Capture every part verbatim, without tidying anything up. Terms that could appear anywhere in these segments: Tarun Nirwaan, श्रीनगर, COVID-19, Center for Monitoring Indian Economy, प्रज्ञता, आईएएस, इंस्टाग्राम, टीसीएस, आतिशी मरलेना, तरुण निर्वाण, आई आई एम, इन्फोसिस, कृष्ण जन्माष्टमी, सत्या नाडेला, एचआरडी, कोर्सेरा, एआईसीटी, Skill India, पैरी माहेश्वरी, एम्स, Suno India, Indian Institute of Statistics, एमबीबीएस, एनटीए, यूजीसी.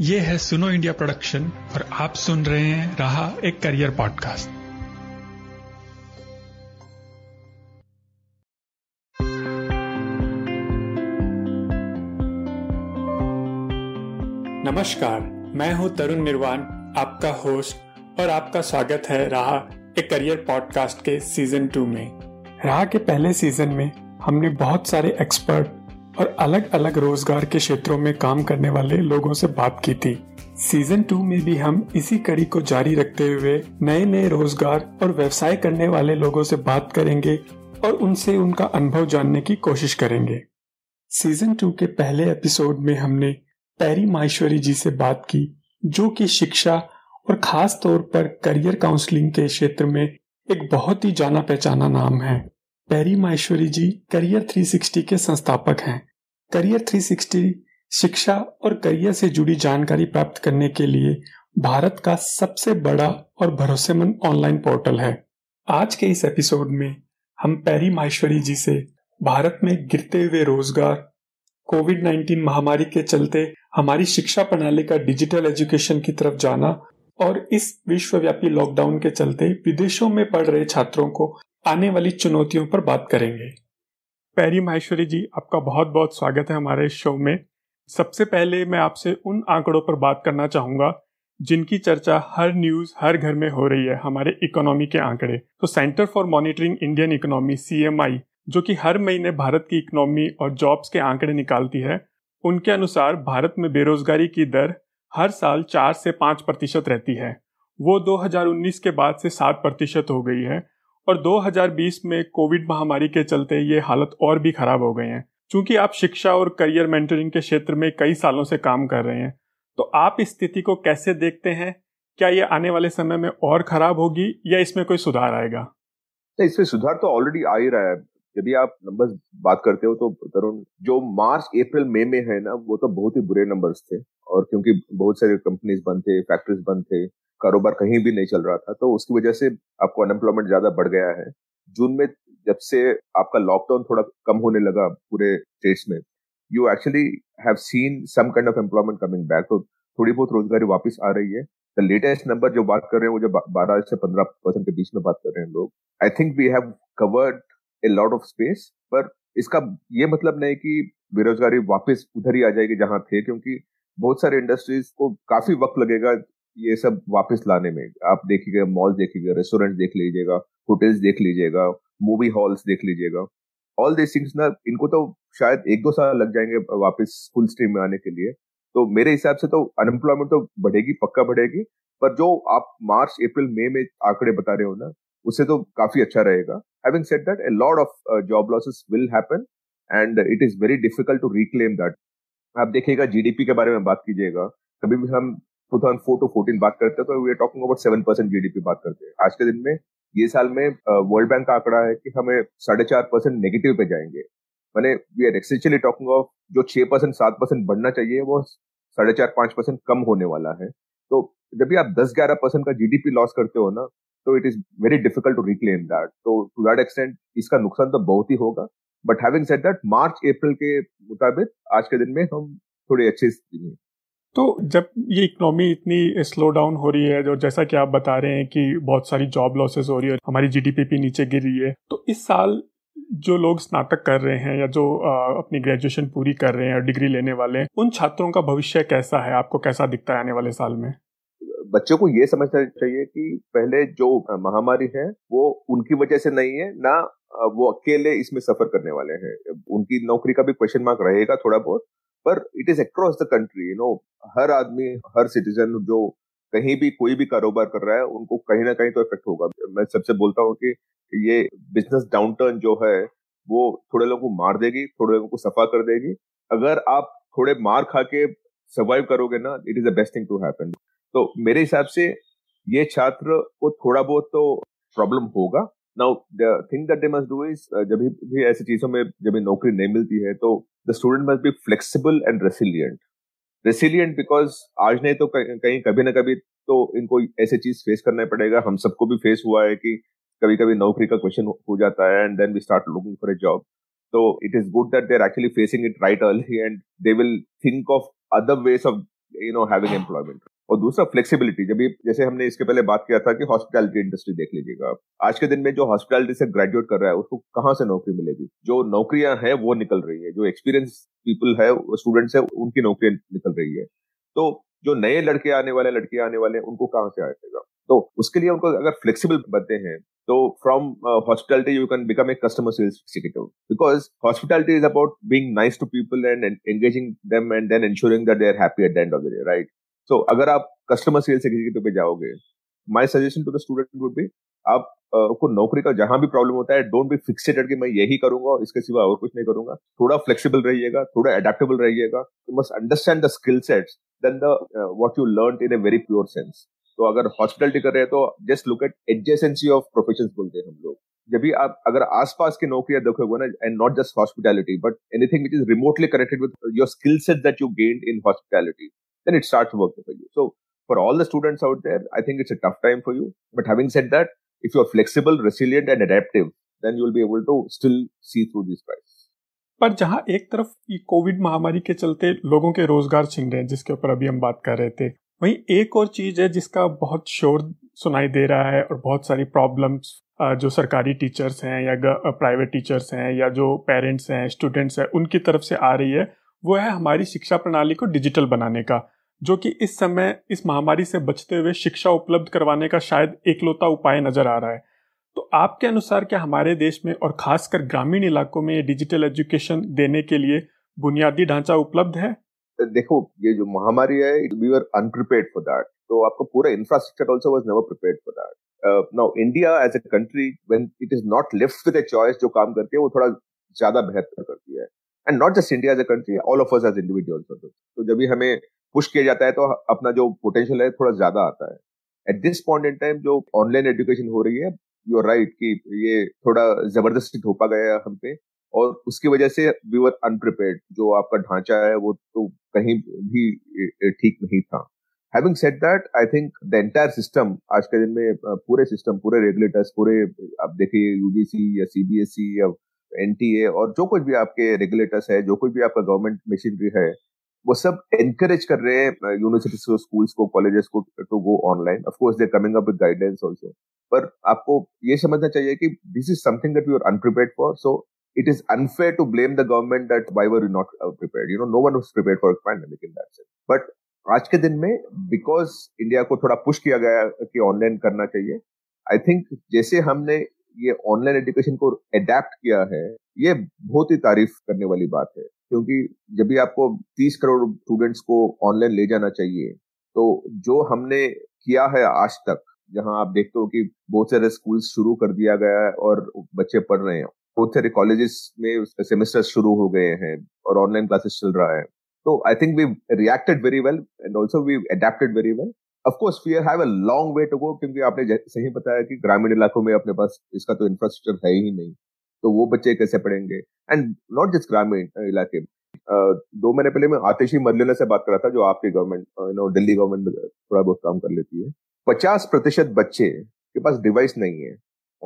ये है सुनो इंडिया प्रोडक्शन और आप सुन रहे हैं रहा एक करियर पॉडकास्ट। नमस्कार, मैं हूं तरुण निर्वाण, आपका होस्ट, और आपका स्वागत है रहा एक करियर पॉडकास्ट के सीजन टू में। रहा के पहले सीजन में हमने बहुत सारे एक्सपर्ट और अलग अलग रोजगार के क्षेत्रों में काम करने वाले लोगों से बात की थी। सीजन टू में भी हम इसी कड़ी को जारी रखते हुए नए नए रोजगार और व्यवसाय करने वाले लोगों से बात करेंगे और उनसे उनका अनुभव जानने की कोशिश करेंगे। सीजन टू के पहले एपिसोड में हमने पैरी माहेश्वरी जी से बात की, जो कि शिक्षा और खास तौर पर करियर काउंसलिंग के क्षेत्र में एक बहुत ही जाना पहचाना नाम है। पैरी माहेश्वरी ji career three sixty के संस्थापक हैं। करियर थ्री सिक्सटी शिक्षा और करियर से जुड़ी जानकारी प्राप्त करने के लिए भारत का सबसे बड़ा और भरोसेमंद ऑनलाइन पोर्टल है। आज के इस एपिसोड में हम पैरी माहेश्वरी जी से भारत में गिरते हुए रोजगार, कोविड नाइनटीन महामारी के चलते हमारी शिक्षा प्रणाली का डिजिटल एजुकेशन की तरफ जाना और इस विश्वव्यापी लॉकडाउन के चलते विदेशों में पढ़ रहे छात्रों को आने वाली चुनौतियों पर बात करेंगे। पैरी माहेश्वरी जी, आपका बहुत बहुत स्वागत है हमारे शो में। सबसे पहले मैं आपसे उन आंकड़ों पर बात करना चाहूँगा जिनकी चर्चा हर न्यूज़ हर घर में हो रही है, हमारे इकोनॉमी के आंकड़े। तो centre for monitoring Indian economy C M I, जो कि हर महीने भारत की इकोनॉमी और जॉब्स के आंकड़े निकालती है, उनके अनुसार भारत में बेरोजगारी की दर हर साल चार से पाँच प्रतिशत रहती है। वो दो हजार उन्नीस के बाद से सात प्रतिशत हो गई है और दो हज़ार बीस में कोविड महामारी के चलते ये हालत और भी खराब हो गई है। चूंकि आप शिक्षा और करियर मेंटरिंग के क्षेत्र में कई सालों से काम कर रहे हैं, तो आप इस स्थिति को कैसे देखते हैं? क्या ये आने वाले समय में और खराब होगी या इसमें कोई सुधार आएगा? नहीं, इसमें सुधार तो ऑलरेडी आ ही रहा है। जब भी आप नंबर्स बात करते हो तो तरुण, जो मार्च अप्रैल मई में है ना, वो तो बहुत ही बुरे नंबर्स थे, और क्योंकि बहुत सारे कंपनीज बंद थे, फैक्ट्रीज बंद थे, कारोबार कहीं भी नहीं चल रहा था, तो उसकी वजह से आपको अनएम्प्लॉयमेंट ज्यादा बढ़ गया है। जून में जब से आपका लॉकडाउन थोड़ा कम होने लगा पूरे स्टेट्स में, you actually have seen some kind of employment coming back, तो थोड़ी बहुत रोजगारी वापस आ रही है। द लेटेस्ट नंबर जो बात कर रहे हैं वो जो बारह से पंद्रह परसेंट के बीच में बात कर रहे हैं लोग। I think we have covered a lot of space, पर इसका ये मतलब नहीं कि बेरोजगारी वापस उधर ही आ जाएगी जहाँ थे, क्योंकि बहुत सारे इंडस्ट्रीज को काफी वक्त लगेगा ये सब वापस लाने में। आप देखिएगा, मॉल देखिएगा, रेस्टोरेंट देख लीजिएगा, होटल्स देख लीजिएगा, मूवी हॉल्स देख लीजिएगा, ऑल दिस थिंग्स ना, इनको तो शायद एक दो साल लग जाएंगे वापस फुल स्ट्रीम में आने के लिए। तो मेरे हिसाब से तो अनएम्प्लॉयमेंट तो बढ़ेगी, पक्का बढ़ेगी, पर जो आप मार्च अप्रैल मई में आंकड़े बता रहे हो ना, उससे तो काफी अच्छा रहेगा। Having said that, a lot of job losses will happen and it is very difficult to reclaim that. आप देखिएगा, जीडीपी के बारे में बात कीजिएगा, कभी भी हम two thousand four to fourteen बात करते हैं तो we are talking about seven percent GDP बात करते हैं। आज के दिन में ये साल में वर्ल्ड बैंक का आंकड़ा है कि हमें साढ़े चार परसेंट नेगेटिव पे जाएंगे, माने we are essentially talking of जो छह परसेंट सात परसेंट बढ़ना चाहिए वो साढ़े चार पांच परसेंट कम होने वाला है। तो जब भी आप दस ग्यारह परसेंट का जीडीपी लॉस करते हो ना, तो it is very difficult to reclaim that. तो टू दैट एक्सटेंट इसका नुकसान तो बहुत ही होगा, but having said that, March April के मुताबिक आज के दिन में हम थोड़े अच्छे स्थिति में। तो जब ये इकोनॉमी इतनी स्लो डाउन हो रही है और जैसा कि आप बता रहे हैं कि बहुत सारी जॉब लॉसेस हो रही है, हमारी जीडीपी भी नीचे गिर रही है, तो इस साल जो लोग स्नातक कर रहे हैं या जो अपनी ग्रेजुएशन पूरी कर रहे हैं और डिग्री लेने वाले हैं, उन छात्रों का भविष्य कैसा है? आपको कैसा दिखता है आने वाले साल में? बच्चों को ये समझना चाहिए कि पहले जो महामारी है वो उनकी वजह से नहीं है ना, वो अकेले इसमें सफर करने वाले हैं। उनकी नौकरी का भी क्वेश्चन मार्क रहेगा थोड़ा बहुत, पर it is across the country, you know, हर आदमी, हर सिटीजन जो कहीं भी कोई भी कारोबार कर रहा है, उनको कहीं ना कहीं तो इफेक्ट होगा। मैं सबसे बोलता हूँ कि ये बिजनेस डाउनटर्न जो है वो थोड़े लोगों को मार देगी, थोड़े लोगों को सफा कर देगी। अगर आप थोड़े मार खा के सर्वाइव करोगे ना, it is the best thing to happen. तो मेरे हिसाब से ये छात्र को थोड़ा बहुत तो प्रॉब्लम होगा। Now the thing that they must do is, जब भी ऐसी चीजों में जब नौकरी नहीं मिलती है तो the student must be flexible and resilient. Resilient because आज नहीं तो कहीं कभी ना कभी तो इनको ऐसी चीज फेस करना पड़ेगा। हम सबको भी फेस हुआ है कि कभी कभी नौकरी का क्वेश्चन हो जाता है and then we start looking for a job. तो it is good that they are actually facing it right early and they will think of other ways of you know, having employment. और दूसरा flexibility, जब जैसे हमने इसके पहले बात किया था कि हॉस्पिटैलिटी इंडस्ट्री देख लीजिएगा, आज के दिन में जो हॉस्पिटैलिटी से ग्रेजुएट कर रहा है उसको कहाँ से नौकरी मिलेगी, जो नौकरियां हैं वो निकल रही है, जो एक्सपीरियंस पीपल है स्टूडेंट्स है उनकी नौकरियां निकल रही है, तो जो नए लड़के आने वाले लड़के आने वाले उनको कहाँ से आएगा, तो उसके लिए उनको अगर फ्लेक्सिबल बनते हैं तो from hospitality you can become a customer sales executive, because hospitality is about being nice to people and engaging them and then ensuring that they are happy at the end of the day, right. So अगर आप customer sales executive पे जाओगे, my suggestion to the student would be आप को नौकरी का जहां भी प्रॉब्लम होता है डोंट बी फिक्सेटेड कि मैं यही करूंगा और इसके सिवा और कुछ नहीं करूंगा, थोड़ा फ्लेक्सिबल रहिएगा, थोड़ा एडेप्टेबल रहिएगा, you must understand the skill sets then the what you learn in a very pure sense. तो अगर हॉस्पिटलिटी कर रहे हैं तो just look at adjacency of professions बोलते हैं हम लोग, जब भी आप अगर आसपास की नौकरियां देखोगे ना, and not just hospitality but anything which is remotely connected with your skill set that you gained in hospitality, then it starts working for you. So for all the students out there, I think it's a tough time for you. But having said that, if you are flexible, resilient and adaptive, then you will be able to still see through these crises. पर जहाँ एक तरफ ये Covid महामारी के चलते लोगों के रोजगार छीन रहे हैं जिसके ऊपर अभी हम बात कर रहे थे, वहीं एक और चीज़ है जिसका बहुत शोर सुनाई दे रहा है और बहुत सारी प्रॉब्लम्स जो सरकारी टीचर्स हैं या प्राइवेट टीचर्स हैं या जो पेरेंट्स हैं स्टूडेंट्स हैं उनकी तरफ से आ रही है, वो है हमारी शिक्षा प्रणाली को डिजिटल बनाने का, जो कि इस समय इस महामारी से बचते हुए शिक्षा उपलब्ध करवाने का शायद एकलौता उपाय नजर आ रहा है। तो आपके अनुसार क्या हमारे देश में और खासकर ग्रामीण इलाकों में डिजिटल एजुकेशन देने के लिए बुनियादी ढांचा उपलब्ध है? देखो, ये जो महामारी है we were unprepared for that, तो आपका पूरा infrastructure also was never prepared for that. Now India as a country when it is not left with a choice, जो काम करती है वो थोड़ा ज्यादा बेहतर करती है, and not just India as a country, all of us as individuals. तो जब भी हमें पुश किया जाता है तो अपना जो पोटेंशियल है थोड़ा ज्यादा आता है। At this point in time जो ऑनलाइन एजुकेशन हो रही है, यू आर राइट कि ये थोड़ा जबरदस्ती ढोपा गया है हम पे, और उसकी वजह से वी वर अनप्रिपेयर्ड, जो आपका ढांचा है वो तो कहीं भी ठीक नहीं था। Having said that, I think the entire system आज के दिन में, पूरे सिस्टम, पूरे रेगुलेटर्स, पूरे आप देखिए यूजीसी या सीबीएसई या एनटीए और जो कुछ भी आपके रेगुलेटर्स है, जो कुछ भी आपका गवर्नमेंट मशीनरी है, वो सब एनकरेज कर रहे हैं यूनिवर्सिटीज को, स्कूल्स को, कॉलेजेस को to go online. Of course they are coming up with guidance also, पर आपको ये समझना चाहिए कि this is something that we are unprepared for, so it is unfair to blame the government that why were you not prepared, you know no one was prepared for pandemic in that sense. But आज के दिन में because India को थोड़ा push किया गया कि online करना चाहिए, आई थिंक जैसे हमने ये ऑनलाइन एजुकेशन को अडेप्ट किया है, ये बहुत ही तारीफ करने वाली बात है, क्योंकि जब भी आपको तीस करोड़ स्टूडेंट्स को ऑनलाइन ले जाना चाहिए, तो जो हमने किया है आज तक, जहां आप देखते हो कि बहुत सारे स्कूल्स शुरू कर दिया गया है और बच्चे पढ़ रहे हैं, बहुत सारे कॉलेजेस में सेमेस्टर्स शुरू हो गए हैं और ऑनलाइन क्लासेस चल रहा है, तो I think we reacted very well and also we adapted very well. Of course, we have a long way to go, क्योंकि आपने सही बताया कि ग्रामीण इलाकों में अपने पास इसका तो इंफ्रास्ट्रक्चर है ही नहीं, तो वो बच्चे कैसे पढ़ेंगे। एंड नॉट जस्ट ग्रामीण इलाके, दो महीने पहले मैं आतिशी मरलेना से बात कर रहा था, जो आपकी government you know Delhi government थोड़ा बहुत काम कर लेती है। पचास प्रतिशत बच्चे के पास डिवाइस नहीं है,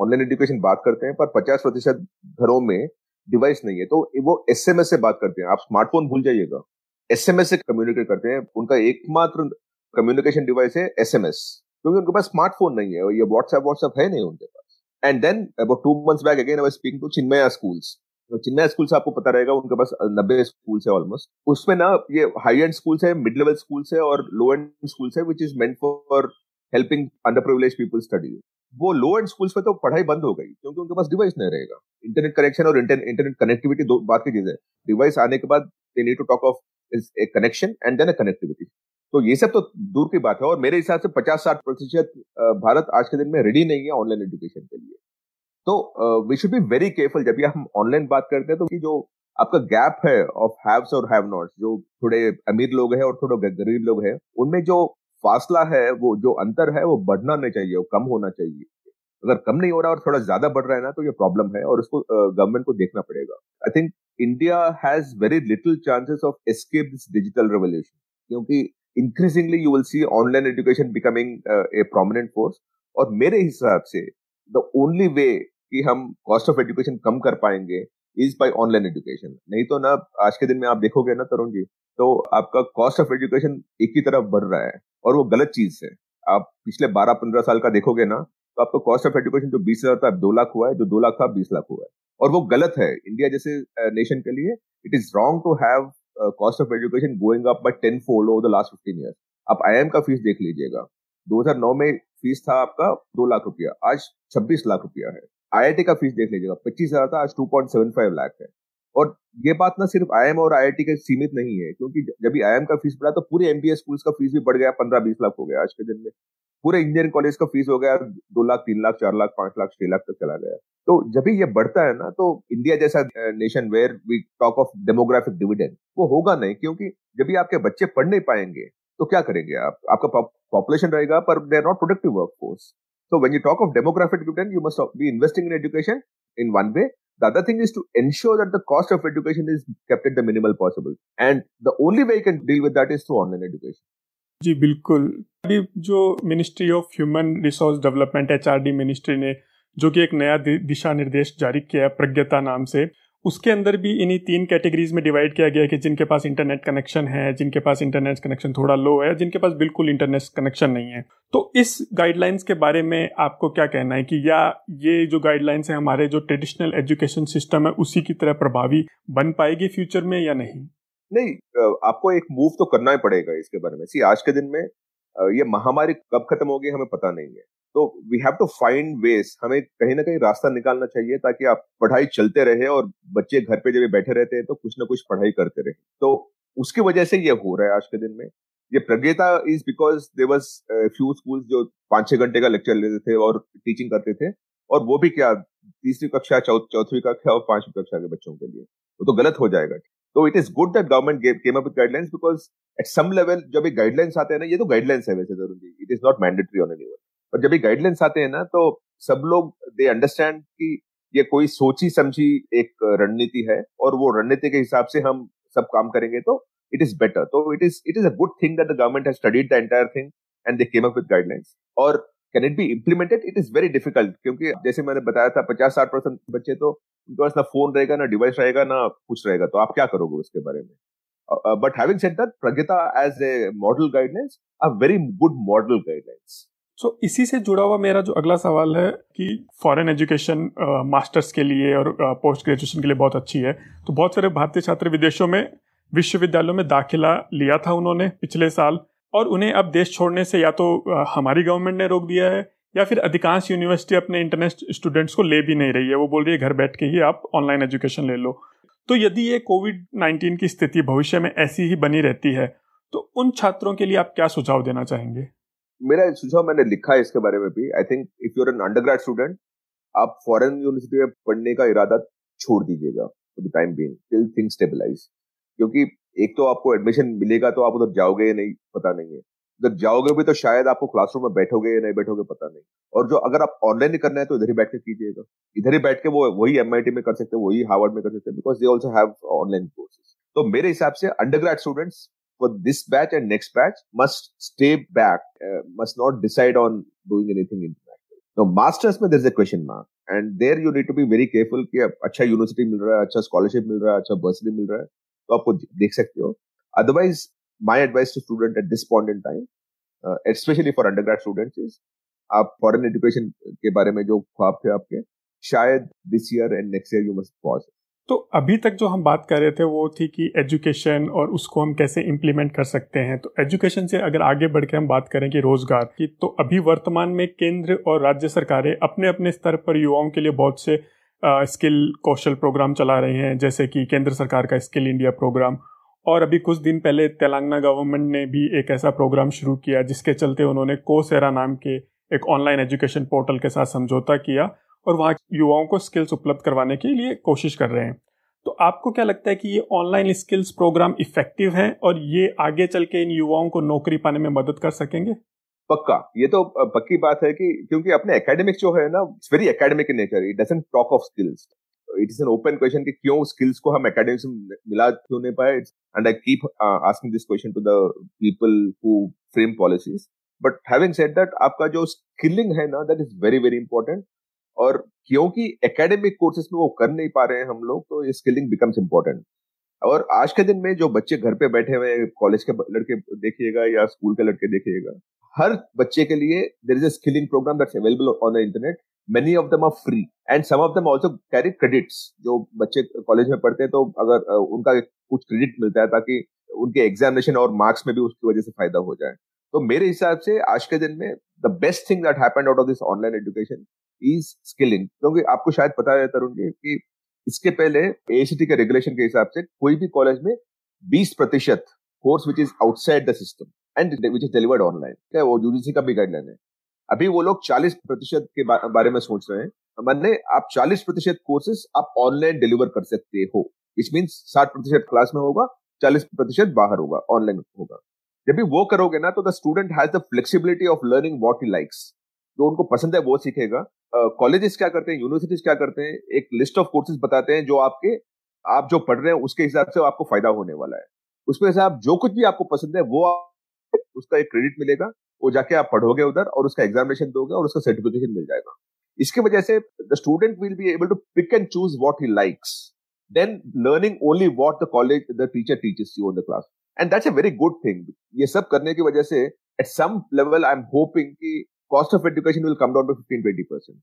ऑनलाइन एजुकेशन बात करते हैं पर पचास प्रतिशत घरों में डिवाइस नहीं है, तो वो एसएमएस से बात करते हैं, आप स्मार्टफोन भूल जाइएगा, एसएमएस से कम्युनिकेट करते हैं, उनका एकमात्र कम्युनिकेशन डिवाइस है एसएमएस, क्योंकि उनके पास स्मार्टफोन नहीं है और ये व्हाट्सएप व्हाट्सएप है नहीं उनके पास। And then about two months back again I was speaking to Chinmaya schools, तो चिन्मया स्कूल्स आपको पता रहेगा, उनके पास नब्बे स्कूल्स है ऑलमोस्ट, उसमें ना ये हाई एंड स्कूल्स है, मिड लेवल स्कूल्स है और लो एंड स्कूल्स है, which is meant for helping under privileged people study. वो लो एंड स्कूल्स में तो पढ़ाई बंद हो गई, क्योंकि उनके पास डिवाइस नहीं रहेगा। इंटरनेट कनेक्शन और इंटरनेट कनेक्टिविटी दो बात की चीज है, डिवाइस आने के बाद they need to talk of is a connection and then a connectivity, तो ये सब तो दूर की बात है। और मेरे हिसाब से पचास साठ प्रतिशत भारत आज के दिन में रेडी नहीं है ऑनलाइन एजुकेशन के लिए, तो we should be very careful. जब हम ऑनलाइन बात करते हैं तो जो आपका गैप है ऑफ हैव्स और हैव नॉट्स, जो थोड़े अमीर लोग हैं और थोड़े गरीब लोग हैं, उनमें जो फासला है, वो जो अंतर है, वो बढ़ना नहीं चाहिए, वो कम होना चाहिए। अगर कम नहीं हो रहा और थोड़ा ज्यादा बढ़ रहा है ना, तो ये प्रॉब्लम है और उसको गवर्नमेंट को देखना पड़ेगा। I think India has very little chances of escape this digital revolution, क्योंकि increasingly you will see online education becoming uh, a prominent force, और मेरे हिसाब से the only way कि हम cost of education कम कर पाएंगे इज बाय ऑनलाइन एजुकेशन। नहीं तो ना आज के दिन में आप देखोगे ना तरुण जी, तो आपका कॉस्ट ऑफ एजुकेशन एक ही तरफ बढ़ रहा है और वो गलत चीज है। आप पिछले बारह पंद्रह साल का देखोगे ना तो आपका कॉस्ट ऑफ एजुकेशन जो बीस हजार था अब दो लाख हुआ है, जो दो लाख था बीस लाख हुआ है, और वो गलत है। इंडिया जैसे नेशन के लिए it is wrong to have cost of education going up by ten fold over the last fifteen years. आप आई आई एम का फीस देख लीजिएगा, दो हज़ार नौ में फीस था आपका दो लाख रुपया, आज छब्बीस लाख रुपया है। आई आई टी का फीस देख लीजिएगा, पच्चीस हजार था, आज दो पॉइंट सात पाँच लाख है। और ये बात ना सिर्फ आई आई एम और आई आई टी के सीमित नहीं है, क्योंकि जब भी आई आई एम का फीस बढ़ा तो पूरे एमबीए स्कूल्स का फीस भी बढ़ गया, पंद्रह बीस लाख हो गया आज के दिन में। पूरे इंजीनियरिंग कॉलेज का फीस हो गया दो लाख तीन लाख चार लाख पांच लाख छह लाख तक चला गया। तो जब भी ये बढ़ता है ना, तो इंडिया जैसा nation where we talk of demographic dividend, वो होगा नहीं, क्योंकि जब भी आपके बच्चे पढ़ नहीं पाएंगे तो क्या करेंगे आप? आपका पॉपुलेशन रहेगा पर they are not productive work force. So when you talk of demographic dividend, you must be investing in education in one way. The other thing is to ensure that the cost of education is kept at the minimal possible. And the only way you can deal with that is through online education. जी बिल्कुल, अभी जो ministry of human resource development H R D ministry ने जो कि एक नया दिशा निर्देश जारी किया है प्रज्ञता नाम से, उसके अंदर भी इन्हीं तीन कैटेगरीज में डिवाइड किया गया है कि जिनके पास इंटरनेट कनेक्शन है, जिनके पास इंटरनेट कनेक्शन थोड़ा लो है, जिनके पास बिल्कुल इंटरनेट कनेक्शन नहीं है। तो इस गाइडलाइंस के बारे में आपको क्या कहना है कि या ये जो गाइडलाइंस है हमारे जो ट्रेडिशनल एजुकेशन सिस्टम है उसी की तरह प्रभावी बन पाएगी फ्यूचर में या नहीं? नहीं, आपको एक मूव तो करना ही पड़ेगा इसके बारे में। सी, आज के दिन में ये महामारी कब खत्म होगी हमें पता नहीं है, तो we have to find ways, हमें कहीं ना कहीं रास्ता निकालना चाहिए ताकि आप पढ़ाई चलते रहे और बच्चे घर पे जब बैठे रहते हैं तो कुछ ना कुछ पढ़ाई करते रहे। तो उसकी वजह से ये हो रहा है आज के दिन में। ये प्रज्ञता is because there was few schools जो पांच छह घंटे का लेक्चर लेते थे और टीचिंग करते थे, और वो भी क्या तीसरी कक्षा चौथी कक्षा और पांचवी कक्षा के बच्चों के लिए, वो तो गलत हो जाएगा। तो it is good that government came up with guidelines, because at some level जब ये गाइडलाइंस आते हैं ना, ये तो गाइडलाइंस है वैसे जरूर जी, it is not mandatory on anyone, और जब ये गाइडलाइंस आते हैं ना तो सब लोग दे अंडरस्टैंड कि ये कोई सोची समझी एक रणनीति है और वो रणनीति के हिसाब से हम सब काम करेंगे तो इट इज बेटर। तो it is it is a good thing that the government has studied the entire thing and they came up with guidelines. और can it be implemented? It is very difficult, क्योंकि जैसे मैंने बताया था पचास साठ percent बच्चे तो उनके पास ना फोन रहेगा, ना डिवाइस रहेगा, ना कुछ रहेगा, तो आप क्या करोगे उसके बारे में? But having said that, प्रज्ञता as a model guidelines a very good model guidelines. So so, इसी से जुड़ा हुआ मेरा जो अगला सवाल है कि फॉरेन एजुकेशन मास्टर्स के लिए और पोस्ट ग्रेजुएशन के लिए बहुत अच्छी है, तो बहुत सारे भारतीय छात्र विदेशों में विश्वविद्यालयों में दाखिला लिया था उन्होंने पिछले साल, और उन्हें अब देश छोड़ने से या तो uh, हमारी गवर्नमेंट ने रोक दिया है या फिर अधिकांश यूनिवर्सिटी अपने इंटरनेशनल स्टूडेंट्स को ले भी नहीं रही है, वो बोल रही है घर बैठ के ही आप ऑनलाइन एजुकेशन ले लो। तो यदि ये कोविड नाइन्टीन की स्थिति भविष्य में ऐसी ही बनी रहती है तो उन छात्रों के लिए आप क्या सुझाव देना चाहेंगे? मेरा सुझाव मैंने लिखा है इसके बारे में भी। I think if you are an undergrad student, आप फॉरेन यूनिवर्सिटी में पढ़ने का इरादा छोड़ दीजिएगा for the time being till things stabilise, क्योंकि एक तो आपको एडमिशन मिलेगा तो आप उधर जाओगे या नहीं पता नहीं है, उधर जाओगे भी तो शायद आपको क्लासरूम में बैठोगे या नहीं बैठोगे पता नहीं, और जो अगर आप ऑनलाइन करना है तो इधर ही बैठ के कीजिएगा। इधर ही बैठ के वो वही एमआईटी में कर सकते हैं, वही हार्वर्ड में कर सकते हैं, because they also have online courses. तो मेरे हिसाब से undergrad students for this batch and next batch must stay back, uh, must not decide on doing anything international. Now, masters mein there's a question mark. And there you need to be very careful कि अच्छा university मिल रहा है, अच्छा scholarship मिल रहा है, अच्छा bursary मिल रहा है, तो आपको देख सकते हो। Otherwise, my advice to student at this point in time, uh, especially for undergrad students is, आप foreign education के बारे में जो ख्वाब थे आपके, शायद this year and next year you must pause. तो अभी तक जो हम बात कर रहे थे वो थी कि एजुकेशन और उसको हम कैसे इम्प्लीमेंट कर सकते हैं। तो एजुकेशन से अगर आगे बढ़ के हम बात करें कि रोजगार की, तो अभी वर्तमान में केंद्र और राज्य सरकारें अपने अपने स्तर पर युवाओं के लिए बहुत से आ, स्किल कौशल प्रोग्राम चला रहे हैं, जैसे कि केंद्र सरकार का स्किल इंडिया प्रोग्राम, और अभी कुछ दिन पहले तेलंगाना गवर्नमेंट ने भी एक ऐसा प्रोग्राम शुरू किया जिसके चलते उन्होंने कोर्सेरा नाम के एक ऑनलाइन एजुकेशन पोर्टल के साथ समझौता किया और वहाँ युवाओं को स्किल्स उपलब्ध करवाने के लिए कोशिश कर रहे हैं। तो आपको क्या लगता है कि ये ऑनलाइन स्किल्स प्रोग्राम इफेक्टिव हैं और ये आगे चल के इन युवाओं को नौकरी पाने में मदद कर सकेंगे? पक्का, ये तो पक्की बात है कि क्योंकि अपने एकेडमिक्स जो है ना, it's very academic in nature, it doesn't talk of skills. It is an open question कि क्यों स्किल्स को हम एकेडमिक्स में मिला क्यों नहीं पाए, and I keep asking this question to the people who frame policies. But having said that, आपका जो स्किलिंग है ना, that is very very important. और क्योंकि एकेडमिक कोर्सेस में वो कर नहीं पा रहे हैं हम लोग, तो ये स्किलिंग बिकम्स इम्पोर्टेंट। और आज के दिन में जो बच्चे घर पे बैठे हुए हैं, कॉलेज के लड़के देखिएगा या स्कूल के लड़के देखिएगा, हर बच्चे के लिए there is a skilling programme that's available on the internet. Many of them are free and some of them also carry credits. जो बच्चे कॉलेज में पढ़ते हैं तो अगर उनका कुछ क्रेडिट मिलता है ताकि उनके एग्जामिनेशन और मार्क्स में भी उसकी वजह से फायदा हो जाए। तो मेरे हिसाब से आज के दिन में the best thing that happened out of this online education is skilling. क्योंकि आपको शायद पता है तरुण जी कि इसके पहले एआईसीटी के रेगुलेशन के हिसाब से कोई भी कॉलेज में बीस प्रतिशत course which is outside the system and which is delivered online, क्या वो यूजीसी का भी गाइडलाइन है। अभी वो लोग चालीस प्रतिशत के बारे में सोच रहे हैं, माने आप चालीस प्रतिशत कोर्सेस आप ऑनलाइन डिलीवर कर सकते हो। इट मीन्स साठ प्रतिशत क्लास में होगा, चालीस प्रतिशत बाहर होगा, ऑनलाइन होगा। जब भी वो करोगे ना तो the student has the flexibility of learning what he likes, जो उनको पसंद है वो सीखेगा। कॉलेजेस uh, क्या करते हैं, यूनिवर्सिटीज क्या करते हैं, एक लिस्ट ऑफ कोर्सेज बताते हैं जो आपके आप जो पढ़ रहे हैं उसके हिसाब से आपको फायदा होने वाला है। उसके हिसाब जो कुछ भी आपको पसंद है वो उसका एक क्रेडिट मिलेगा, वो जाके आप पढ़ोगे उधर और उसका एग्जामिनेशन दोगे और उसका सर्टिफिकेशन मिल जाएगा। इसकी वजह से the student will be able to pick and choose what he likes, then learning only what the college the teacher teaches you in the class, and that's a very good thing. ये सब करने की वजह से at some level I am hoping कि cost of education will come down by fifteen to twenty percent.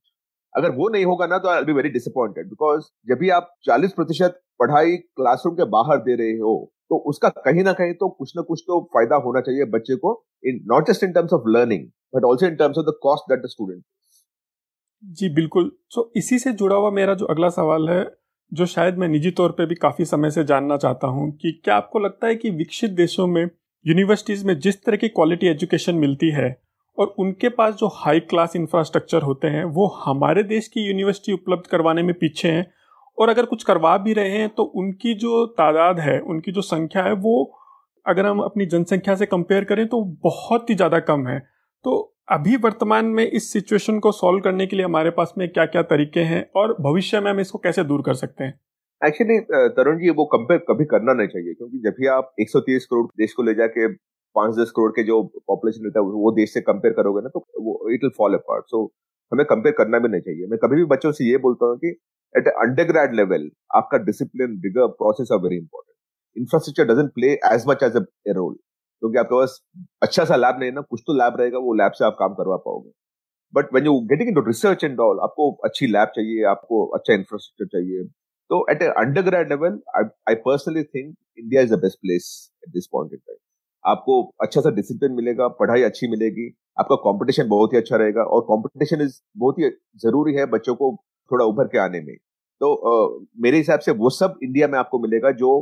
अगर वो नहीं होगा ना तो I'll be very disappointed, because जब भी आप चालीस प्रतिशत पढ़ाई क्लासरूम के बाहर दे रहे हो तो उसका कहीं ना कहीं तो कुछ ना कुछ तो फायदा होना चाहिए बच्चे को, in not just in terms of learning but also in terms of the cost that the student pays. जी बिल्कुल। So, इसी से जुड़ा हुआ मेरा जो अगला सवाल है, जो शायद मैं निजी तौर पे भी काफी समय से जानना चाहता हूँ, कि क्या आपको लगता है कि विकसित देशों में यूनिवर्सिटीज में जिस तरह की क्वालिटी एजुकेशन मिलती है और उनके पास जो हाई क्लास इंफ्रास्ट्रक्चर होते हैं वो हमारे देश की यूनिवर्सिटी उपलब्ध करवाने में पीछे हैं, और अगर कुछ करवा भी रहे हैं तो उनकी जो तादाद है, उनकी जो संख्या है, वो अगर हम अपनी जनसंख्या से कंपेयर करें तो बहुत ही ज़्यादा कम है। तो अभी वर्तमान में इस सिचुएशन को सॉल्व करने के लिए हमारे पास में क्या क्या तरीके हैं और भविष्य में हम इसको कैसे दूर कर सकते हैं? एक्चुअली तरुण जी, वो कंपेयर कभी करना नहीं चाहिए, क्योंकि जब भी आप एक सौ तीस करोड़ देश को ले जाके पांच दस करोड़ के जो पॉपुलेशन रहता है वो देश से कंपेयर करोगे ना तो वो it will fall apart. So हमें कंपेयर करना भी नहीं चाहिए। मैं कभी भी बच्चों से ये बोलता हूँ कि एट अंडरग्रेड लेवल आपका discipline, rigour, process are very important. Infrastructure doesn't play as much as a role, क्योंकि आपके पास अच्छा सा लैब नहीं है ना, कुछ तो लैब रहेगा, वो लैब से आप काम करवा पाओगे। But when you getting into research and all, आपको अच्छी लैब चाहिए, आपको अच्छा इंफ्रास्ट्रक्चर चाहिए। तो at undergrad level I personally think India is the best place at this point in time. आपको अच्छा सा डिसिप्लिन मिलेगा, पढ़ाई अच्छी मिलेगी, आपका कंपटीशन बहुत ही अच्छा रहेगा, और कंपटीशन इज बहुत ही जरूरी है बच्चों को थोड़ा उभर के आने में। तो uh, मेरे हिसाब से वो सब इंडिया में आपको मिलेगा जो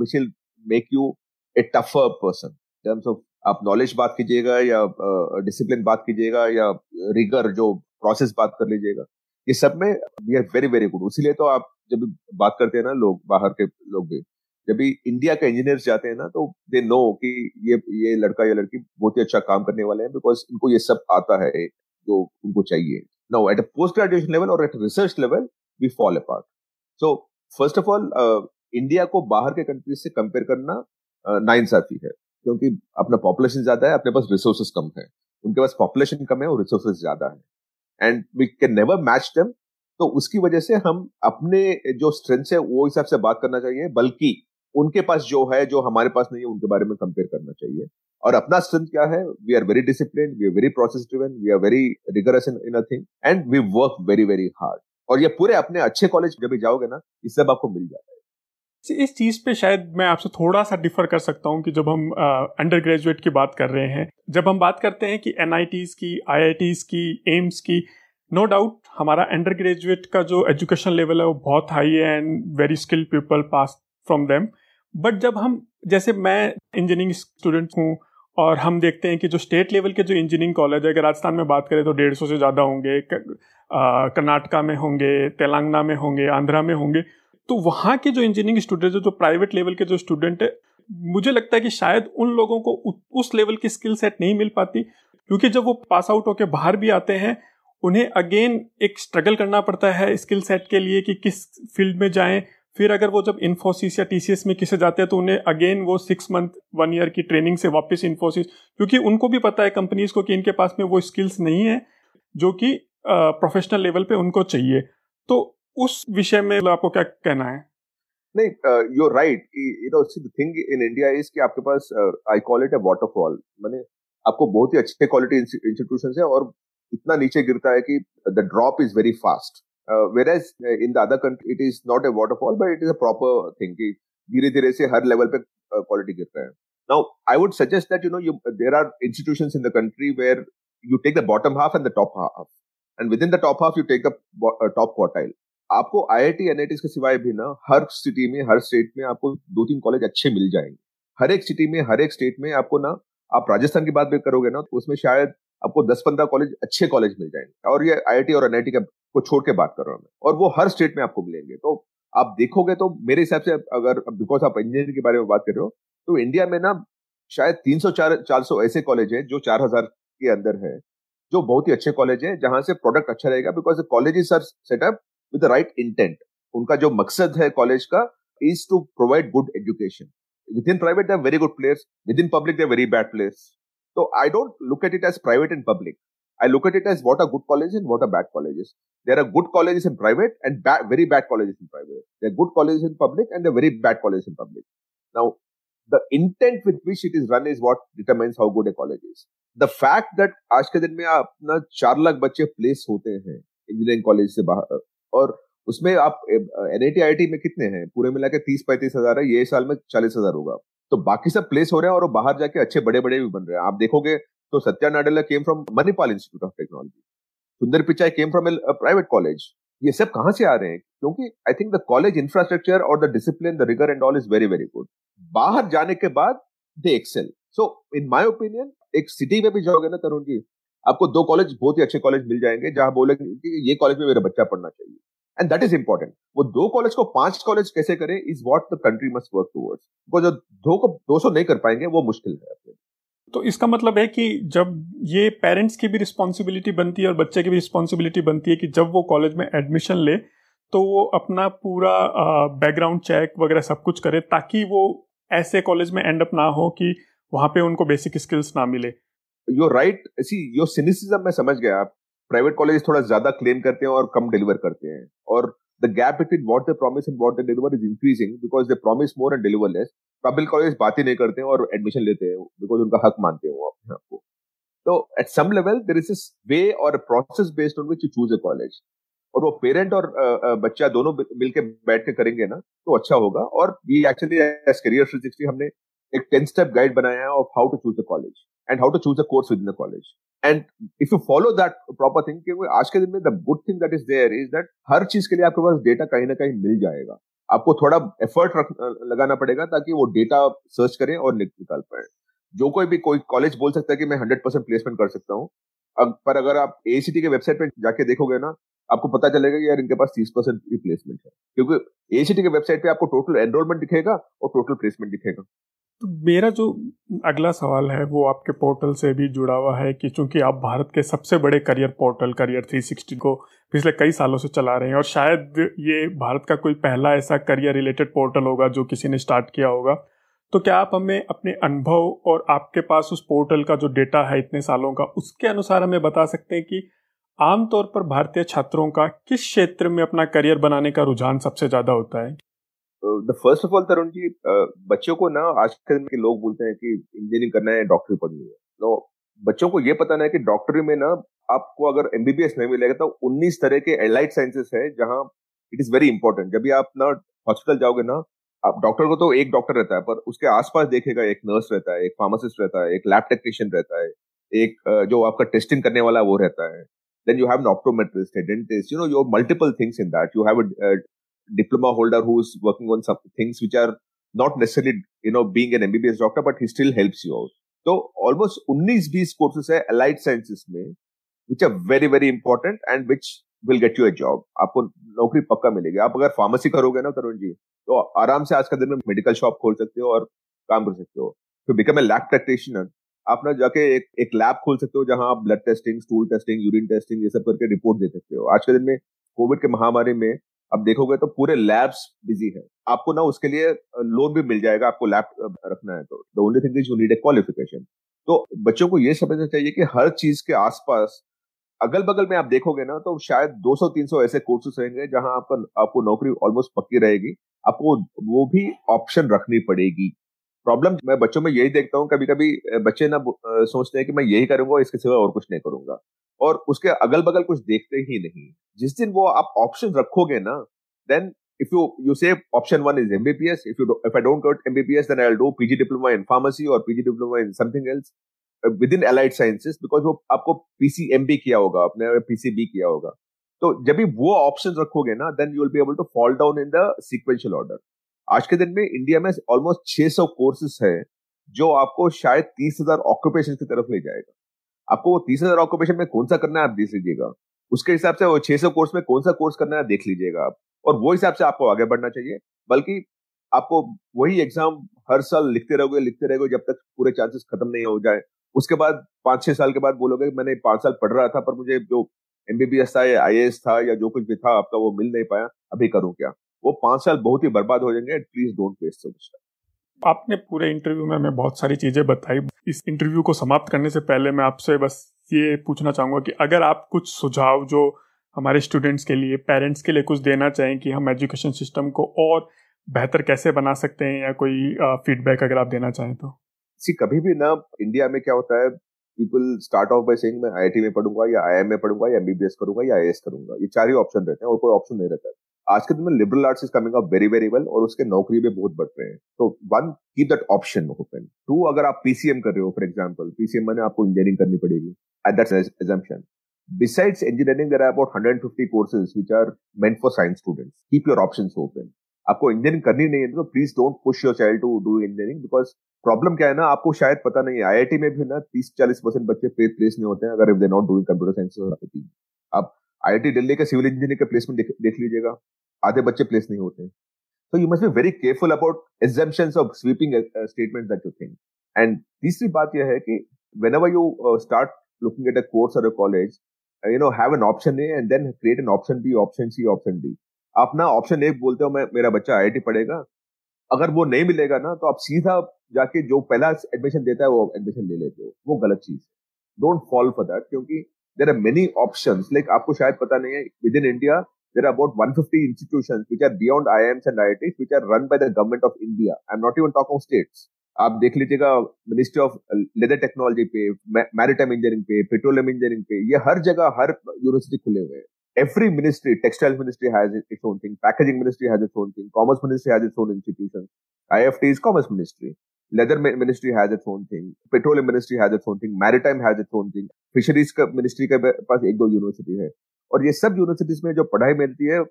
which will make you a tougher person in terms of आप नॉलेज बात कीजिएगा या डिसिप्लिन uh, बात कीजिएगा या रिगर जो प्रोसेस बात कर लीजिएगा, ये सब में we are very very good. इसीलिए तो आप जब बात करते हैं ना, लोग बाहर के लोग भी जब भी इंडिया के इंजीनियर्स जाते हैं ना तो दे नो कि ये ये लड़का या लड़की बहुत ही अच्छा काम करने वाले हैं, बिकॉज इनको ये सब आता है जो उनको चाहिए। Now at a post graduation level और at research level we fall apart. So first of all, India को बाहर के कंट्रीज से कंपेयर करना uh, नाइंसाफी है, क्योंकि अपना पॉपुलेशन ज्यादा है, अपने पास रिसोर्सेज कम है। उनके पास पॉपुलेशन कम है और रिसोर्सेज ज्यादा है, and we can never match them. तो उसकी वजह से हम अपने जो स्ट्रेंथ्स है वो हिसाब से बात करना चाहिए, बल्कि उनके पास जो है जो हमारे पास नहीं है उनके बारे में कंपेयर करना चाहिए। और अपना स्ट्रेंथ क्या है, we are very discipline, we are very process driven, we are very rigorous in in a thing, and we work very very hard. और ये पूरे अपने अच्छे कॉलेज जब भी जाओगे ना, ये सब आपको मिल जाता है। इस चीज पे शायद मैं आपसे थोड़ा सा डिफर कर सकता हूँ कि जब हम अंडर ग्रेजुएट की बात कर रहे हैं, जब हम बात करते हैं कि एनआईटीज की, आईआईटीज की, एम्स की, नो डाउट हमारा अंडर ग्रेजुएट का जो एजुकेशन लेवल है वो बहुत हाई है and very skilled people pass from them. But जब हम, जैसे मैं इंजीनियरिंग स्टूडेंट हूँ और हम देखते हैं कि जो स्टेट लेवल के जो इंजीनियरिंग कॉलेज है, अगर राजस्थान में बात करें तो डेढ़ सौ से ज़्यादा होंगे, कर्नाटका में होंगे, तेलंगाना में होंगे, आंध्रा में होंगे, तो वहाँ के जो इंजीनियरिंग स्टूडेंट है, जो प्राइवेट लेवल के जो स्टूडेंट है, मुझे लगता है कि शायद उन लोगों को उ, उस लेवल की स्किल सेट नहीं मिल पाती, क्योंकि जब वो पास आउट होकर बाहर भी आते हैं उन्हें अगेन एक स्ट्रगल करना पड़ता है स्किल सेट के लिए कि किस फील्ड में जाएं। फिर अगर वो जब इन्फोसिस या टीसीएस में किसे जाते हैं तो उन्हें अगेन वो सिक्स मंथ वन ईयर की ट्रेनिंग से वापस इन्फोसिस, क्योंकि उनको भी पता है कंपनीज को कि इनके पास में वो स्किल्स नहीं है जो कि प्रोफेशनल लेवल पे उनको चाहिए, तो उस विषय में आपको क्या कहना है? नहीं, you are right, you know see the thing in India is कि आपके पास I call it a waterfall, माने आपको बहुत ही अच्छे क्वालिटी इंस्टीट्यूशंस है और इतना नीचे गिरता है कि the drop is very fast, whereas in the other country it is not a waterfall but it is a proper thing कि धीरे धीरे से हर लेवल पे क्वालिटी गिरता है. Now I would suggest that you know you, there are institutions in the country where you take the bottom half and the top half, and within the top half you take the uh, top quartile. आपको I I T N I Ts के सिवाय भी ना हर city में हर state में आपको दो तीन कॉलेज अच्छे मिल जाएंगे, हर एक सिटी में हर एक स्टेट में आपको ना, आप राजस्थान की बात भी करोगे ना तो उसमें शायद आपको दस पंद्रह कॉलेज अच्छे कॉलेज मिल जाएंगे, और ये I I T और N I T का को छोड़ के बात कर रहा हूँ मैं, और वो हर स्टेट में आपको मिलेंगे. तो आप देखोगे तो मेरे हिसाब से अगर बिकॉज आप इंजीनियरिंग के बारे में बात कर रहे हो तो इंडिया में ना शायद तीन सौ चार सौ ऐसे कॉलेज है जो चार हज़ार के अंदर है, जो बहुत ही अच्छे कॉलेज है जहां से प्रोडक्ट अच्छा रहेगा, because the colleges are set up with the right intent. उनका जो मकसद है कॉलेज का is to provide good education. Within private they are very good players, within public they are very bad players. So I don't look at it as private and public. I look at it as what are good colleges and what are bad colleges. There are good colleges in private and ba- very bad colleges in private. There are good colleges in public and there are very bad colleges in public. Now, the intent with which it is run is what determines how good a college is. The fact that आज के दिन में अपना चार लाख बच्चे place होते हैं engineering college से बाहर, और उसमें आप N I T I I T में कितने हैं पूरे मिला के तीस पैंतीस हजार है, ये साल में चालीस हजार होगा, तो बाकी सब प्लेस हो रहे हैं और बाहर जाके अच्छे बड़े बड़े भी बन रहे हैं. आप देखोगे तो सत्या नाडेला came from Manipal institute of technology, Sundar Pichai came from a private college. ये सब कहां से आ रहे हैं? क्योंकि I think the college infrastructure और the discipline, the rigour and all is very very good. बाहर जाने के बाद they excel. So in my opinion, एक सिटी में भी जाओगे ना तरुण जी, आपको दो कॉलेज बहुत ही अच्छे कॉलेज मिल जाएंगे जहां बोलेंगे कि ये कॉलेज में मेरा बच्चा पढ़ना चाहिए, and that is important. वो दो कॉलेज को पांच कॉलेज कैसे करें is what the country must work towards. जो दो को दो सौ नहीं कर पाएंगे वो मुश्किल है. तो इसका मतलब है कि जब ये पेरेंट्स की भी रिस्पॉन्सिबिलिटी बनती है और बच्चे की भी रिस्पॉन्सिबिलिटी बनती है कि जब वो कॉलेज में एडमिशन ले तो वो अपना पूरा बैकग्राउंड चेक वगैरह सब कुछ करे, ताकि वो ऐसे कॉलेज में एंड अप ना हो कि वहां पे उनको बेसिक स्किल्स ना मिले. You're right, see your cynicism मैं समझ गया. आप प्राइवेट कॉलेज थोड़ा ज्यादा क्लेम करते हैं और कम डिलीवर करते हैं, और the gap between what they promise and what they deliver is increasing because they promise more and deliver less. Public college बात ही नहीं करते हैं और एडमिशन लेते हैं बिकॉज उनका हक मानते हैं वो अपने आप को. तो at some level there is this way और process based on which you choose a college, और वो पेरेंट और बच्चा दोनों मिलकर बैठ के करेंगे ना तो अच्छा होगा. और we actually as career three sixty हमने एक टेन स्टेप गाइड बनाया है of how to choose a college and how to choose a course within the college. And if you follow that proper thing, आज के दिन में the good thing that is there is that हर चीज के लिए आपके पास डेटा कहीं ना कहीं मिल जाएगा. आपको थोड़ा एफर्ट रख लगाना पड़ेगा ताकि वो डेटा सर्च करें और निकाल पाए. जो कोई भी कोई कॉलेज बोल सकता है कि मैं हंड्रेड परसेंट प्लेसमेंट कर सकता हूँ, पर अगर आप A I C T के वेबसाइट पे जाके देखोगे ना आपको पता चलेगा कि यार इनके पास तीस परसेंट ही प्लेसमेंट है, क्योंकि A I C T के वेबसाइट पे आपको टोटल एनरोलमेंट दिखेगा और टोटल प्लेसमेंट दिखेगा. तो मेरा जो अगला सवाल है वो आपके पोर्टल से भी जुड़ा हुआ है कि चूंकि आप भारत के सबसे बड़े career portal career three sixty को पिछले कई सालों से चला रहे हैं, और शायद ये भारत का कोई पहला ऐसा करियर रिलेटेड पोर्टल होगा जो किसी ने स्टार्ट किया होगा, तो क्या आप हमें अपने अनुभव और आपके पास उस पोर्टल का जो डेटा है इतने सालों का उसके अनुसार हमें बता सकते हैं कि आमतौर पर भारतीय छात्रों का किस क्षेत्र में अपना करियर बनाने का रुझान सबसे ज़्यादा होता है? First of all Tarun ji, बच्चों को ना आजकल के लोग बोलते हैं कि इंजीनियरिंग करना है, डॉक्टरी पढ़नी है. तो बच्चों को ये पता नहीं है कि डॉक्टरी में ना आपको अगर एमबीबीएस नहीं मिलेगा तो उन्नीस तरह के एलाइड साइंसेस है जहाँ इट इज वेरी इंपॉर्टेंट. जब भी आप ना हॉस्पिटल जाओगे ना, आप डॉक्टर को तो एक डॉक्टर रहता है, पर उसके आसपास देखेगा एक नर्स रहता है, एक फार्मासिस्ट रहता है, एक लैब टेक्नीशियन रहता है, एक जो आपका टेस्टिंग करने वाला वो रहता है. Then you have an optometrist, dentist, you know your multiple things in that. You have a diploma holder who is working on some things which are not necessarily, you know, being an M B B S doctor, but he still helps you out. So almost nineteen twenty courses hai allied sciences mein, which are very very important and which will get you a job. आपको नौकरी पक्का मिलेगी. आप अगर pharmacy करोगे ना तरुण जी तो आराम से आज के दिन में मेडिकल शॉप खोल सकते हो और काम कर सकते हो. तो बिकम ए लैब प्रैक्टिशनर, आप ना जाके एक एक लैब खोल सकते हो जहां आप blood testing, stool testing, urine testing ये सब करके रिपोर्ट दे सकते हो. आज के दिन में कोविड के महामारी में आप देखोगे तो पूरे लैब्स बिजी है. आपको ना उसके लिए लोन भी मिल जाएगा, आपको लैब रखना है तो. The only thing is you need a qualification. तो बच्चों को ये समझना चाहिए कि हर चीज के आसपास अगल बगल में आप देखोगे ना तो शायद दो सौ तीन सौ ऐसे कोर्सेस रहेंगे जहां आपका आपको नौकरी ऑलमोस्ट पक्की रहेगी, आपको वो भी ऑप्शन रखनी पड़ेगी। प्रॉब्लम मैं बच्चों में यही देखता हूँ, कभी कभी बच्चे ना सोचते हैं कि मैं यही करूंगा, इसके सिवा और कुछ नहीं करूंगा, और उसके अगल बगल कुछ देखते ही नहीं। जिस दिन वो आप ऑप्शन रखोगे ना, then if you you say option one is एमबीबीएस, if you if I don't get एमबीबीएस then I will do PG diploma in pharmacy और PG diploma in something else with in allied sciences, because वो आपको PCMB किया होगा, अपने PCB किया होगा। तो जब भी वो ऑप्शन रखोगे ना, then you will be able to fall down in the sequential order. आज के दिन में इंडिया में ऑलमोस्ट छह सौ कोर्सेस है जो आपको शायद तीस हज़ार ऑक्यूपेशन की तरफ ले जाएगा। आपको वो तीस हज़ार ऑक्यूपेशन में कौन सा करना है आप देख लीजिएगा, उसके हिसाब से वो छह सौ कोर्स में कौन सा कोर्स करना है देख लीजिएगा आप, और वो हिसाब से आपको आगे बढ़ना चाहिए। बल्कि आपको वही एग्जाम हर साल लिखते रहोगे लिखते रहोगे जब तक पूरे चांसेस खत्म नहीं हो जाए। उसके बाद पाँच छह साल के बाद बोलोगे मैंने पाँच साल पढ़ रहा था पर मुझे जो एमबीबीएस था या आईएएस था या जो कुछ भी था आपका वो मिल नहीं पाया, अभी करूं क्या? वो पाँच साल बहुत ही बर्बाद हो जाएंगे। Please don't waste so much. आपने पूरे इंटरव्यू में हमें बहुत सारी चीजें बताई। इस इंटरव्यू को समाप्त करने से पहले मैं आपसे बस ये पूछना चाहूंगा कि अगर आप कुछ सुझाव जो हमारे स्टूडेंट्स के लिए, पेरेंट्स के लिए कुछ देना चाहें कि हम एजुकेशन सिस्टम को और बेहतर कैसे बना सकते हैं, या कोई फीडबैक अगर आप देना चाहें तो। सी, कभी भी ना इंडिया में क्या होता है, people start off by saying मैं आईआईटी में पढ़ूंगा या आईआईएम में पढ़ूंगा या एमबीबीएस करूंगा या आईएएस करूंगा, ये चार ही ऑप्शन रहते हैं और कोई ऑप्शन नहीं रहता है। आज के दिन में liberal arts is coming up very very well और उसके नौकरी भी बहुत बढ़ रहे हैं। तो one, keep that option open. Two, अगर आप पीसीएम कर रहे हो, फॉर एग्जांपल पीसीएम में आपको इंजीनियरिंग करनी पड़ेगी, that's an assumption. Besides engineering there are about one hundred fifty courses which are meant for science students. Keep your options open. आपको इंजीनियरिंग करनी नहीं है तो please don't push your child to do engineering, because problem क्या है ना, आपको शायद पता नहीं है, आईआईटी में भी ना तीस चालीस परसेंट बच्चे प्लेस नहीं होते हैं अगर if they not doing computer science. आप आईआईटी दिल्ली के सिविल इंजीनियरिंग के प्लेसमेंट देख, देख लीजिएगा, आधे बच्चे प्लेस नहीं होते हैं। So you must be very careful about assumptions of sweeping statements that you think. And तीसरी बात यह है कि whenever you start looking at a course और a college, you know have an option A and then create an option B, option C, option D. आप ना option A बोलते हो मैं मेरा बच्चा आईआईटी पढ़ेगा, अगर वो नहीं मिलेगा ना तो आप सीधा जाके जो पहला एडमिशन देता है वो एडमिशन ले लेते हो, वो गलत चीज है। डोंट फॉल फॉर दैट, क्योंकि there are many options. Like आपको शायद पता नहीं है, within India there are about one hundred fifty institutions which are beyond IIMs and IITs which are run by the government of India. I am not even talking states. आप देख लीजिएगा ministry of leather technology पे, maritime engineering पे, petroleum engineering पे, ये हर जगह हर university खुले हुए हैं। Every ministry, textiles ministry has its own thing, packaging ministry has its own thing, commerce ministry has its own institution, I F T is commerce ministry, leather ministry has its own thing, petroleum ministry has its own thing, maritime has its own thing, fisheries ministry के पास एक दो university है, और ये सब universities में जो पढ़ाई मिलती है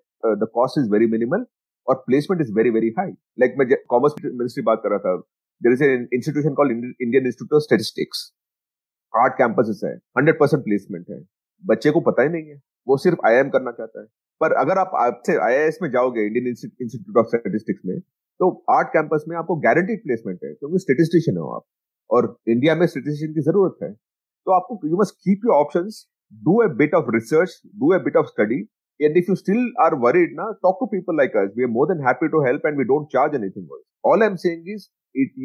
the cost is very minimal और placement is very very high. Like मैं commerce ministry बात कर रहा था, there is an institution called Indian Institute of Statistics, आठ campuses है, one hundred percent placement है, बच्चे को पता ही नहीं है, वो सिर्फ आईआईएम करना चाहता है। पर अगर आप आपसे आईआईएस में जाओगे, इंडियन इंस्टीट्यूट ऑफ स्टैटिस्टिक्स में, तो आर्ट कैंपस में आपको गारंटीड प्लेसमेंट है क्योंकि स्टैटिस्टिशियन हो आप, और इंडिया में स्टैटिस्टिशियन की जरूरत है। तो आपको you must keep your options, do a bit of research, do a bit of study, and if you still are worried ना, talk to people like us, we are more than happy to help and we don't charge anything. All I am saying is,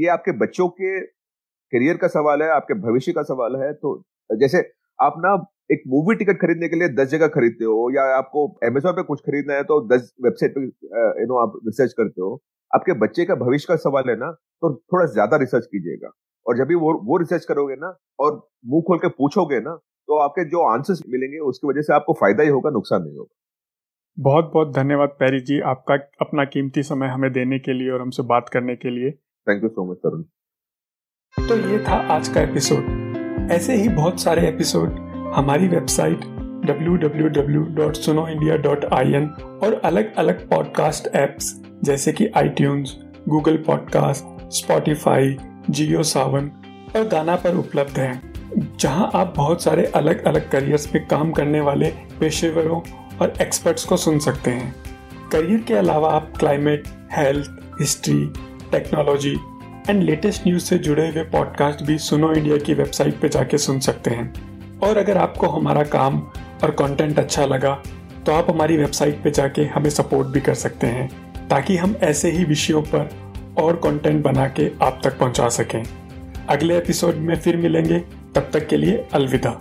ये आपके बच्चों के career का सवाल है, आपके भविष्य का सवाल है। तो जैसे आप ना एक मूवी टिकट खरीदने के लिए दस जगह खरीदते हो, या आपको अमेजोन पे कुछ खरीदना है तो दस वेबसाइट पे यू नो आप रिसर्च करते हो, आपके बच्चे का भविष्य का सवाल है ना, तो थोड़ा ज्यादा रिसर्च कीजिएगा। और जब भी वो वो रिसर्च करोगे ना और मुंह खोल के पूछोगे ना, तो आपके जो आंसर्स मिलेंगे उसकी वजह से आपको फायदा ही होगा, नुकसान नहीं होगा। बहुत बहुत धन्यवाद पैरी जी, आपका अपना कीमती समय हमें देने के लिए और हमसे बात करने के लिए। Thank you so much Tarun. तो ये था आज का एपिसोड। ऐसे ही बहुत सारे एपिसोड हमारी website W W W dot suno india dot I N और अलग अलग पॉडकास्ट ऐप्स जैसे कि iTunes, Google podcast, Spotify, Jio Saavn और गाना पर उपलब्ध हैं, जहां आप बहुत सारे अलग अलग करियर्स पे काम करने वाले पेशेवरों और एक्सपर्ट्स को सुन सकते हैं। करियर के अलावा आप climate, health, history, technology and latest news से जुड़े हुए पॉडकास्ट भी सुनो इंडिया की वेबसाइट पर जाके सुन सकते हैं। और अगर आपको हमारा काम और कंटेंट अच्छा लगा तो आप हमारी वेबसाइट पे जाके हमें सपोर्ट भी कर सकते हैं, ताकि हम ऐसे ही विषयों पर और कंटेंट बना के आप तक पहुंचा सकें। अगले एपिसोड में फिर मिलेंगे, तब तक के लिए अलविदा।